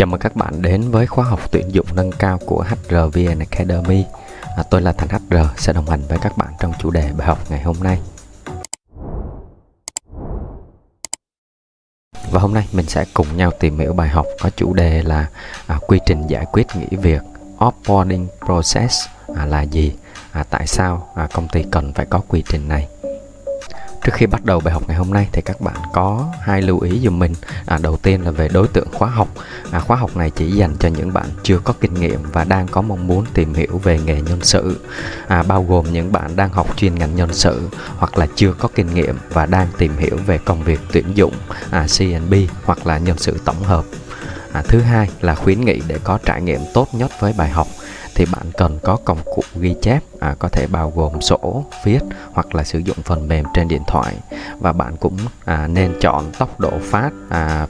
Chào mừng các bạn đến với khóa học tuyển dụng nâng cao của HRVN Academy. Tôi là Thành HR sẽ đồng hành với các bạn trong chủ đề bài học ngày hôm nay. Và hôm nay mình sẽ cùng nhau tìm hiểu bài học có chủ đề là quy trình giải quyết nghỉ việc, Offboarding Process là gì, tại sao công ty cần phải có quy trình này. Trước khi bắt đầu bài học ngày hôm nay thì các bạn có hai lưu ý giùm mình. Đầu tiên là về đối tượng khóa học. Khóa học này chỉ dành cho những bạn chưa có kinh nghiệm và đang có mong muốn tìm hiểu về nghề nhân sự, bao gồm những bạn đang học chuyên ngành nhân sự hoặc là chưa có kinh nghiệm và đang tìm hiểu về công việc tuyển dụng, C&B hoặc là nhân sự tổng hợp. Thứ hai là khuyến nghị để có trải nghiệm tốt nhất với bài học thì bạn cần có công cụ ghi chép, có thể bao gồm sổ, viết hoặc là sử dụng phần mềm trên điện thoại. Và bạn cũng nên chọn tốc độ phát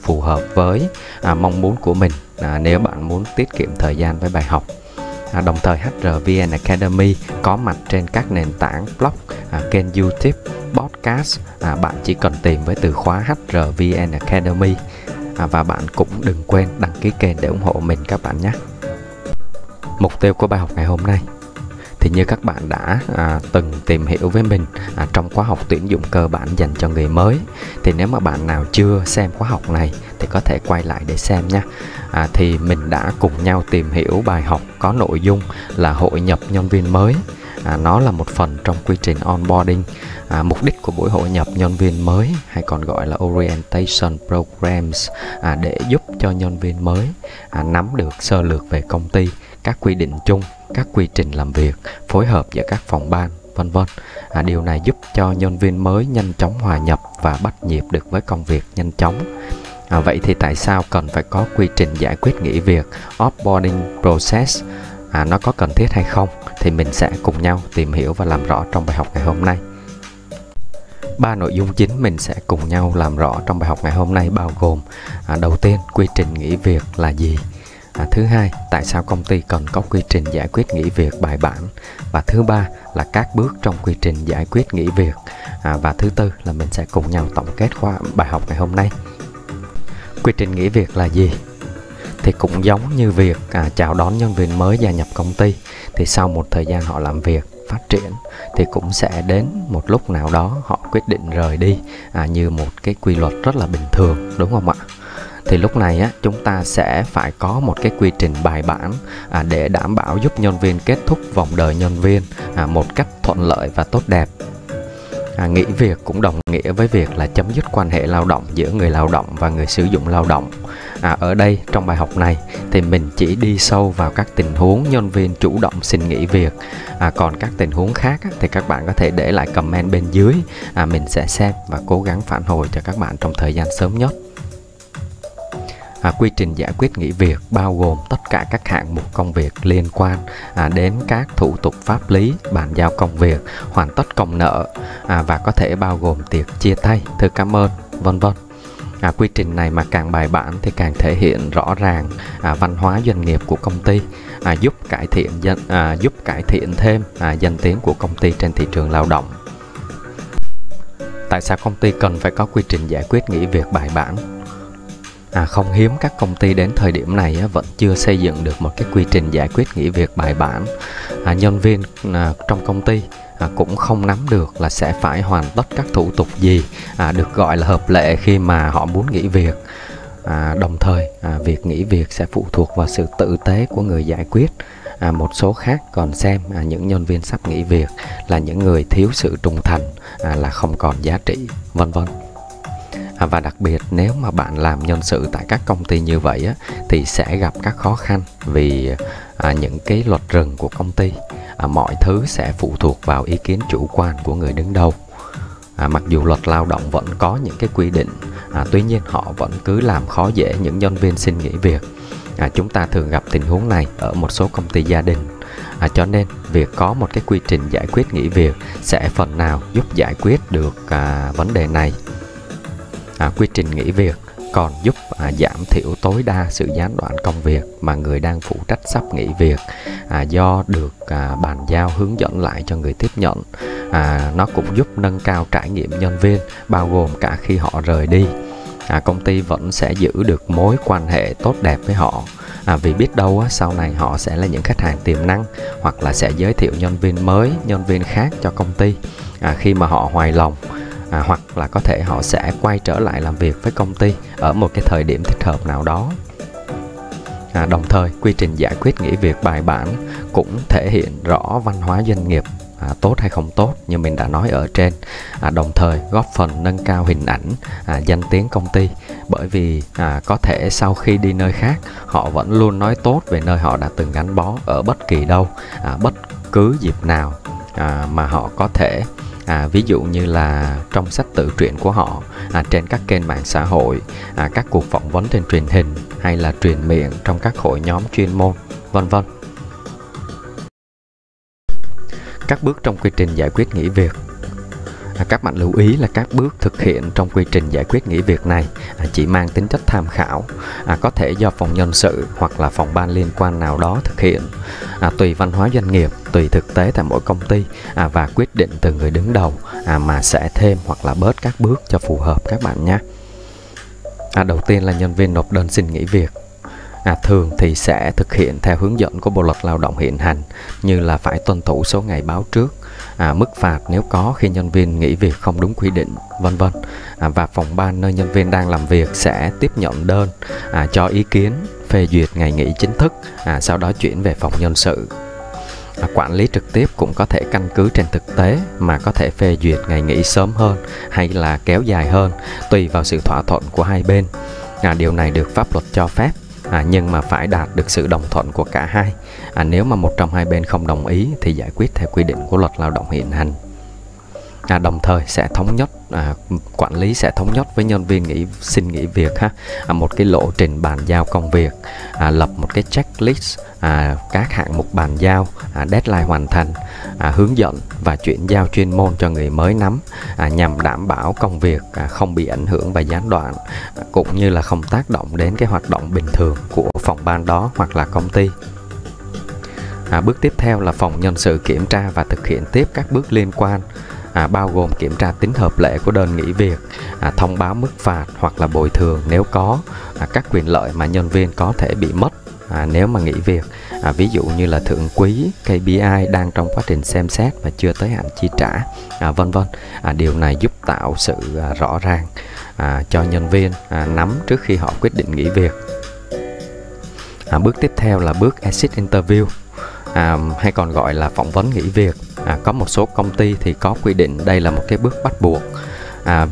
phù hợp với mong muốn của mình nếu bạn muốn tiết kiệm thời gian với bài học. Đồng thời HRVN Academy có mặt trên các nền tảng blog, kênh YouTube, podcast. Bạn chỉ cần tìm với từ khóa HRVN Academy. Và bạn cũng đừng quên đăng ký kênh để ủng hộ mình các bạn nhé. Mục tiêu của bài học ngày hôm nay thì như các bạn đã từng tìm hiểu với mình trong khóa học tuyển dụng cơ bản dành cho người mới, thì nếu mà bạn nào chưa xem khóa học này thì có thể quay lại để xem nha. Thì mình đã cùng nhau tìm hiểu bài học có nội dung là hội nhập nhân viên mới. Nó là một phần trong quy trình onboarding. Mục đích của buổi hội nhập nhân viên mới hay còn gọi là orientation programs để giúp cho nhân viên mới nắm được sơ lược về công ty, các quy định chung, các quy trình làm việc, phối hợp giữa các phòng ban, vân vân. Điều này giúp cho nhân viên mới nhanh chóng hòa nhập và bắt nhịp được với công việc nhanh chóng. Vậy thì tại sao cần phải có quy trình giải quyết nghỉ việc, offboarding process? Nó có cần thiết hay không thì mình sẽ cùng nhau tìm hiểu và làm rõ trong bài học ngày hôm nay. Ba nội dung chính mình sẽ cùng nhau làm rõ trong bài học ngày hôm nay bao gồm đầu tiên, quy trình nghỉ việc là gì. Thứ hai, tại sao công ty cần có quy trình giải quyết nghỉ việc bài bản. Và thứ ba là các bước trong quy trình giải quyết nghỉ việc. Và thứ tư là mình sẽ cùng nhau tổng kết khóa bài học ngày hôm nay. Quy trình nghỉ việc là gì? Thì cũng giống như việc chào đón nhân viên mới gia nhập công ty, thì sau một thời gian họ làm việc, phát triển thì cũng sẽ đến một lúc nào đó họ quyết định rời đi, như một cái quy luật rất là bình thường, đúng không ạ? Thì lúc này chúng ta sẽ phải có một cái quy trình bài bản để đảm bảo giúp nhân viên kết thúc vòng đời nhân viên một cách thuận lợi và tốt đẹp. Nghỉ việc cũng đồng nghĩa với việc là chấm dứt quan hệ lao động giữa người lao động và người sử dụng lao động. Ở đây trong bài học này thì mình chỉ đi sâu vào các tình huống nhân viên chủ động xin nghỉ việc. Còn các tình huống khác thì các bạn có thể để lại comment bên dưới, mình sẽ xem và cố gắng phản hồi cho các bạn trong thời gian sớm nhất. Quy trình giải quyết nghỉ việc bao gồm tất cả các hạng mục công việc liên quan đến các thủ tục pháp lý, bàn giao công việc, hoàn tất công nợ và có thể bao gồm tiệc chia tay, thư cảm ơn, vân vân. Quy trình này mà càng bài bản thì càng thể hiện rõ ràng văn hóa doanh nghiệp của công ty, giúp cải thiện thêm danh tiếng của công ty trên thị trường lao động. Tại sao công ty cần phải có quy trình giải quyết nghỉ việc bài bản? Không hiếm các công ty đến thời điểm này vẫn chưa xây dựng được một cái quy trình giải quyết nghỉ việc bài bản. Nhân viên trong công ty cũng không nắm được là sẽ phải hoàn tất các thủ tục gì được gọi là hợp lệ khi mà họ muốn nghỉ việc. Đồng thời việc nghỉ việc sẽ phụ thuộc vào sự tử tế của người giải quyết. Một số khác còn xem những nhân viên sắp nghỉ việc là những người thiếu sự trung thành, là không còn giá trị, vân vân. Và đặc biệt nếu mà bạn làm nhân sự tại các công ty như vậy thì sẽ gặp các khó khăn vì những cái luật rừng của công ty. Mọi thứ sẽ phụ thuộc vào ý kiến chủ quan của người đứng đầu. Mặc dù luật lao động vẫn có những cái quy định, tuy nhiên họ vẫn cứ làm khó dễ những nhân viên xin nghỉ việc. Chúng ta thường gặp tình huống này ở một số công ty gia đình. Cho nên việc có một cái quy trình giải quyết nghỉ việc sẽ phần nào giúp giải quyết được vấn đề này. Quy trình nghỉ việc còn giúp giảm thiểu tối đa sự gián đoạn công việc mà người đang phụ trách sắp nghỉ việc do được bàn giao hướng dẫn lại cho người tiếp nhận. Nó cũng giúp nâng cao trải nghiệm nhân viên bao gồm cả khi họ rời đi. công ty vẫn sẽ giữ được mối quan hệ tốt đẹp với họ, vì biết đâu sau này họ sẽ là những khách hàng tiềm năng, hoặc là sẽ giới thiệu nhân viên mới, nhân viên khác cho công ty khi mà họ hài lòng, hoặc là có thể họ sẽ quay trở lại làm việc với công ty ở một cái thời điểm thích hợp nào đó. Đồng thời, quy trình giải quyết nghỉ việc bài bản cũng thể hiện rõ văn hóa doanh nghiệp tốt hay không tốt như mình đã nói ở trên, đồng thời góp phần nâng cao hình ảnh, danh tiếng công ty, bởi vì có thể sau khi đi nơi khác họ vẫn luôn nói tốt về nơi họ đã từng gắn bó ở bất kỳ đâu, bất cứ dịp nào mà họ có thể. Ví dụ như là trong sách tự truyện của họ, trên các kênh mạng xã hội, các cuộc phỏng vấn trên truyền hình hay là truyền miệng trong các hội nhóm chuyên môn, vân vân. Các bước trong quy trình giải quyết nghỉ việc. Các bạn lưu ý là các bước thực hiện trong quy trình giải quyết nghỉ việc này chỉ mang tính chất tham khảo, có thể do phòng nhân sự hoặc là phòng ban liên quan nào đó thực hiện, tùy văn hóa doanh nghiệp, tùy thực tế tại mỗi công ty và quyết định từ người đứng đầu mà sẽ thêm hoặc là bớt các bước cho phù hợp các bạn nhé. Đầu tiên là nhân viên nộp đơn xin nghỉ việc. Thường thì sẽ thực hiện theo hướng dẫn của Bộ luật Lao động hiện hành, như là phải tuân thủ số ngày báo trước, mức phạt nếu có khi nhân viên nghỉ việc không đúng quy định, vân vân. Và phòng ban nơi nhân viên đang làm việc sẽ tiếp nhận đơn, cho ý kiến, phê duyệt ngày nghỉ chính thức, sau đó chuyển về phòng nhân sự. Quản lý trực tiếp cũng có thể căn cứ trên thực tế mà có thể phê duyệt ngày nghỉ sớm hơn hay là kéo dài hơn, tùy vào sự thỏa thuận của hai bên. Điều này được pháp luật cho phép, nhưng mà phải đạt được sự đồng thuận của cả hai. Nếu mà một trong hai bên không đồng ý thì giải quyết theo quy định của luật lao động hiện hành. Đồng thời sẽ thống nhất, quản lý sẽ thống nhất với nhân viên xin nghỉ việc một cái lộ trình bàn giao công việc, lập một cái checklist các hạng mục bàn giao, deadline hoàn thành, hướng dẫn và chuyển giao chuyên môn cho người mới nắm, nhằm đảm bảo công việc không bị ảnh hưởng và gián đoạn, cũng như là không tác động đến cái hoạt động bình thường của phòng ban đó hoặc là công ty. Bước tiếp theo là phòng nhân sự kiểm tra và thực hiện tiếp các bước liên quan, bao gồm kiểm tra tính hợp lệ của đơn nghỉ việc, thông báo mức phạt hoặc là bồi thường nếu có, các quyền lợi mà nhân viên có thể bị mất nếu mà nghỉ việc, ví dụ như là thưởng quý, KPI đang trong quá trình xem xét và chưa tới hạn chi trả, vân vân. Điều này giúp tạo sự rõ ràng cho nhân viên nắm trước khi họ quyết định nghỉ việc. Bước tiếp theo là bước exit interview, hay còn gọi là phỏng vấn nghỉ việc. Có một số công ty thì có quy định đây là một cái bước bắt buộc.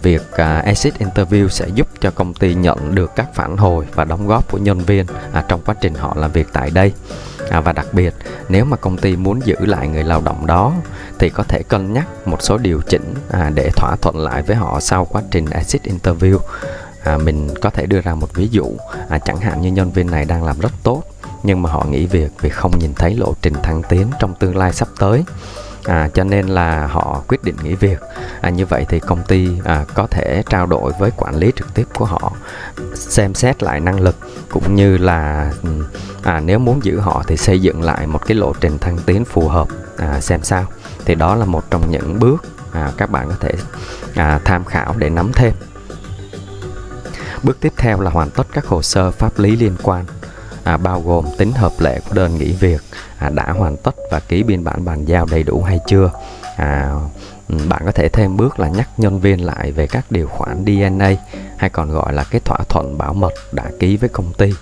Việc exit interview sẽ giúp cho công ty nhận được các phản hồi và đóng góp của nhân viên trong quá trình họ làm việc tại đây. Và đặc biệt, nếu mà công ty muốn giữ lại người lao động đó thì có thể cân nhắc một số điều chỉnh để thỏa thuận lại với họ sau quá trình exit interview. Mình có thể đưa ra một ví dụ, chẳng hạn như nhân viên này đang làm rất tốt, nhưng mà họ nghỉ việc vì không nhìn thấy lộ trình thăng tiến trong tương lai sắp tới, cho nên là họ quyết định nghỉ việc. Như vậy thì công ty có thể trao đổi với quản lý trực tiếp của họ, xem xét lại năng lực, cũng như là nếu muốn giữ họ thì xây dựng lại một cái lộ trình thăng tiến phù hợp xem sao. Thì đó là một trong những bước các bạn có thể tham khảo để nắm thêm. Bước tiếp theo là hoàn tất các hồ sơ pháp lý liên quan, bao gồm tính hợp lệ của đơn nghỉ việc, đã hoàn tất và ký biên bản bàn giao đầy đủ hay chưa. Bạn có thể thêm bước là nhắc nhân viên lại về các điều khoản DNA hay còn gọi là cái thỏa thuận bảo mật đã ký với công ty,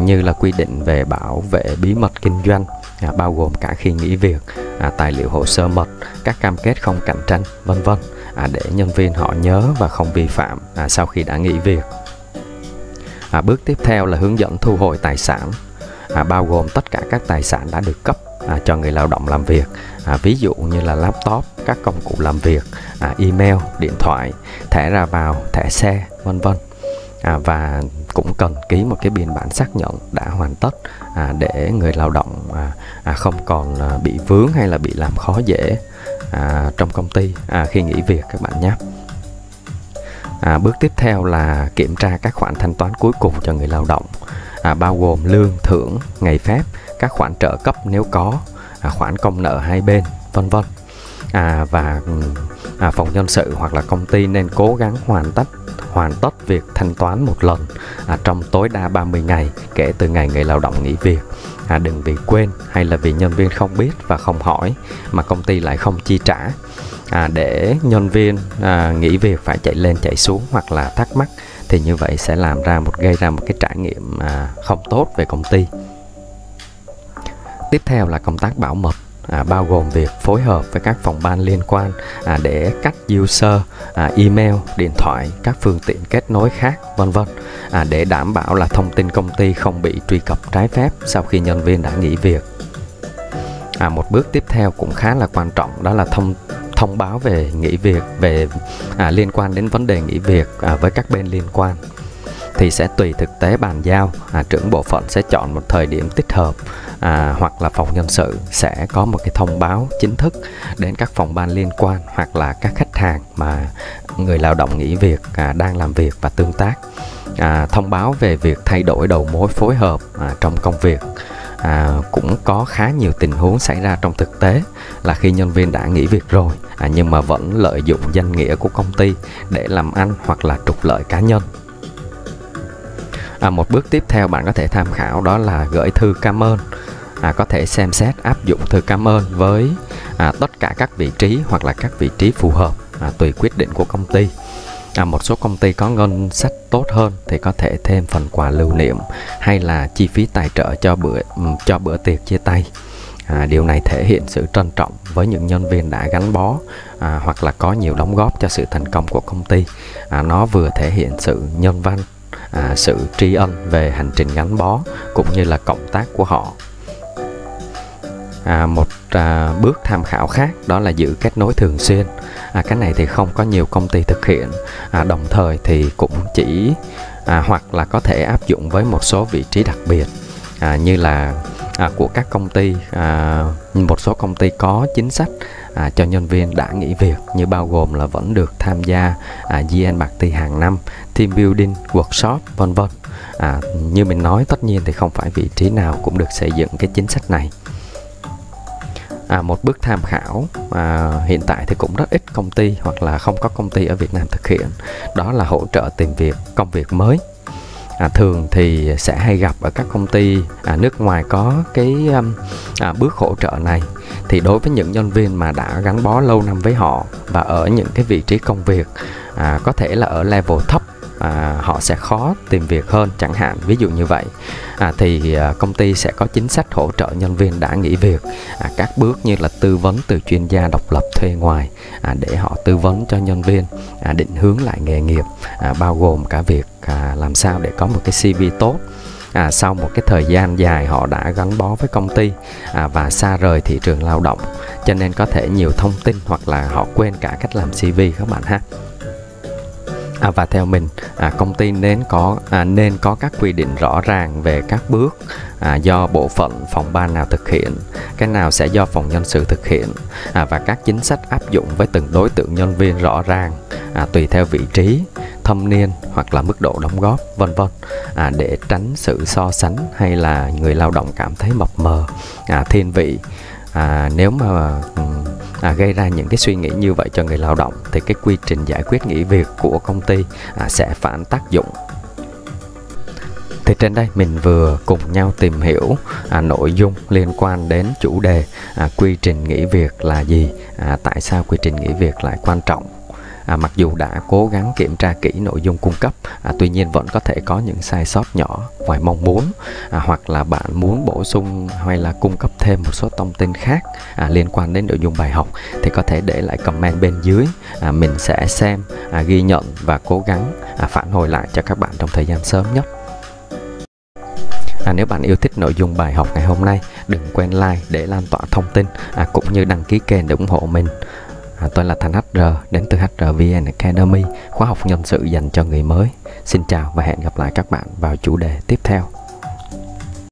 như là quy định về bảo vệ bí mật kinh doanh, bao gồm cả khi nghỉ việc, tài liệu hồ sơ mật, các cam kết không cạnh tranh, vân vân, để nhân viên họ nhớ và không vi phạm sau khi đã nghỉ việc. Bước tiếp theo là hướng dẫn thu hồi tài sản, bao gồm tất cả các tài sản đã được cấp cho người lao động làm việc, ví dụ như là laptop, các công cụ làm việc, email, điện thoại, thẻ ra vào, thẻ xe, vân vân. Và cũng cần ký một cái biên bản xác nhận đã hoàn tất để người lao động không còn bị vướng hay là bị làm khó dễ trong công ty khi nghỉ việc các bạn nhé. Bước tiếp theo là kiểm tra các khoản thanh toán cuối cùng cho người lao động, bao gồm lương, thưởng, ngày phép, các khoản trợ cấp nếu có, khoản công nợ hai bên, vân vân. và phòng nhân sự hoặc là công ty nên cố gắng hoàn tất việc thanh toán một lần trong tối đa 30 ngày kể từ ngày người lao động nghỉ việc. Đừng vì quên hay là vì nhân viên không biết và không hỏi mà công ty lại không chi trả, để nhân viên nghỉ việc phải chạy lên chạy xuống hoặc là thắc mắc, thì như vậy sẽ gây ra một cái trải nghiệm không tốt về công ty. Tiếp theo là công tác bảo mật, bao gồm việc phối hợp với các phòng ban liên quan để cách user, email, điện thoại, các phương tiện kết nối khác v.v. Để đảm bảo là thông tin công ty không bị truy cập trái phép sau khi nhân viên đã nghỉ việc. Một bước tiếp theo cũng khá là quan trọng, đó là thông báo về nghỉ việc, liên quan đến vấn đề nghỉ việc với các bên liên quan. Thì sẽ tùy thực tế bàn giao, trưởng bộ phận sẽ chọn một thời điểm thích hợp, hoặc là phòng nhân sự sẽ có một cái thông báo chính thức đến các phòng ban liên quan hoặc là các khách hàng mà người lao động nghỉ việc đang làm việc và tương tác. Thông báo về việc thay đổi đầu mối phối hợp trong công việc. Cũng có khá nhiều tình huống xảy ra trong thực tế là khi nhân viên đã nghỉ việc rồi nhưng mà vẫn lợi dụng danh nghĩa của công ty để làm ăn hoặc là trục lợi cá nhân. Một bước tiếp theo bạn có thể tham khảo đó là gửi thư cảm ơn. Có thể xem xét áp dụng thư cảm ơn với tất cả các vị trí hoặc là các vị trí phù hợp tùy quyết định của công ty. Một số công ty có ngân sách tốt hơn thì có thể thêm phần quà lưu niệm hay là chi phí tài trợ cho bữa tiệc chia tay. Điều này thể hiện sự trân trọng với những nhân viên đã gắn bó hoặc là có nhiều đóng góp cho sự thành công của công ty. Nó vừa thể hiện sự nhân văn, sự tri ân về hành trình gắn bó cũng như là cộng tác của họ. Một bước tham khảo khác đó là giữ kết nối thường xuyên. Cái này thì không có nhiều công ty thực hiện, đồng thời thì cũng chỉ hoặc là có thể áp dụng với một số vị trí đặc biệt như là của các công ty. Một số công ty có chính sách cho nhân viên đã nghỉ việc, như bao gồm là vẫn được tham gia GN Bạc Ti hàng năm, team building, workshop v.v. Như mình nói, tất nhiên thì không phải vị trí nào cũng được xây dựng cái chính sách này. Một bước tham khảo hiện tại thì cũng rất ít công ty hoặc là không có công ty ở Việt Nam thực hiện, đó là hỗ trợ tìm việc, công việc mới. Thường thì sẽ hay gặp ở các công ty nước ngoài có cái bước hỗ trợ này. Thì đối với những nhân viên mà đã gắn bó lâu năm với họ và ở những cái vị trí công việc có thể là ở level thấp, họ sẽ khó tìm việc hơn chẳng hạn, ví dụ như vậy. Thì công ty sẽ có chính sách hỗ trợ nhân viên đã nghỉ việc các bước như là tư vấn từ chuyên gia độc lập thuê ngoài để họ tư vấn cho nhân viên định hướng lại nghề nghiệp, bao gồm cả việc làm sao để có một cái CV tốt. Sau một cái thời gian dài họ đã gắn bó với công ty và xa rời thị trường lao động, cho nên có thể nhiều thông tin hoặc là họ quên cả cách làm CV các bạn ha. Và theo mình, công ty nên có các quy định rõ ràng về các bước do bộ phận, phòng ban nào thực hiện, cái nào sẽ do phòng nhân sự thực hiện, và các chính sách áp dụng với từng đối tượng nhân viên rõ ràng tùy theo vị trí, thâm niên hoặc là mức độ đóng góp v.v. Để tránh sự so sánh hay là người lao động cảm thấy mập mờ, thiên vị. Nếu mà gây ra những cái suy nghĩ như vậy cho người lao động thì cái quy trình giải quyết nghỉ việc của công ty sẽ phản tác dụng. Thì trên đây mình vừa cùng nhau tìm hiểu nội dung liên quan đến chủ đề quy trình nghỉ việc là gì, tại sao quy trình nghỉ việc lại quan trọng. Mặc dù đã cố gắng kiểm tra kỹ nội dung cung cấp, tuy nhiên vẫn có thể có những sai sót nhỏ ngoài mong muốn, hoặc là bạn muốn bổ sung hay là cung cấp thêm một số thông tin khác liên quan đến nội dung bài học thì có thể để lại comment bên dưới. Mình sẽ xem, ghi nhận và cố gắng phản hồi lại cho các bạn trong thời gian sớm nhất. Nếu bạn yêu thích nội dung bài học ngày hôm nay, đừng quên like để lan tỏa thông tin, cũng như đăng ký kênh để ủng hộ mình. Tôi là Thành HR đến từ HRVN Academy, khóa học nhân sự dành cho người mới. Xin chào và hẹn gặp lại các bạn vào chủ đề tiếp theo.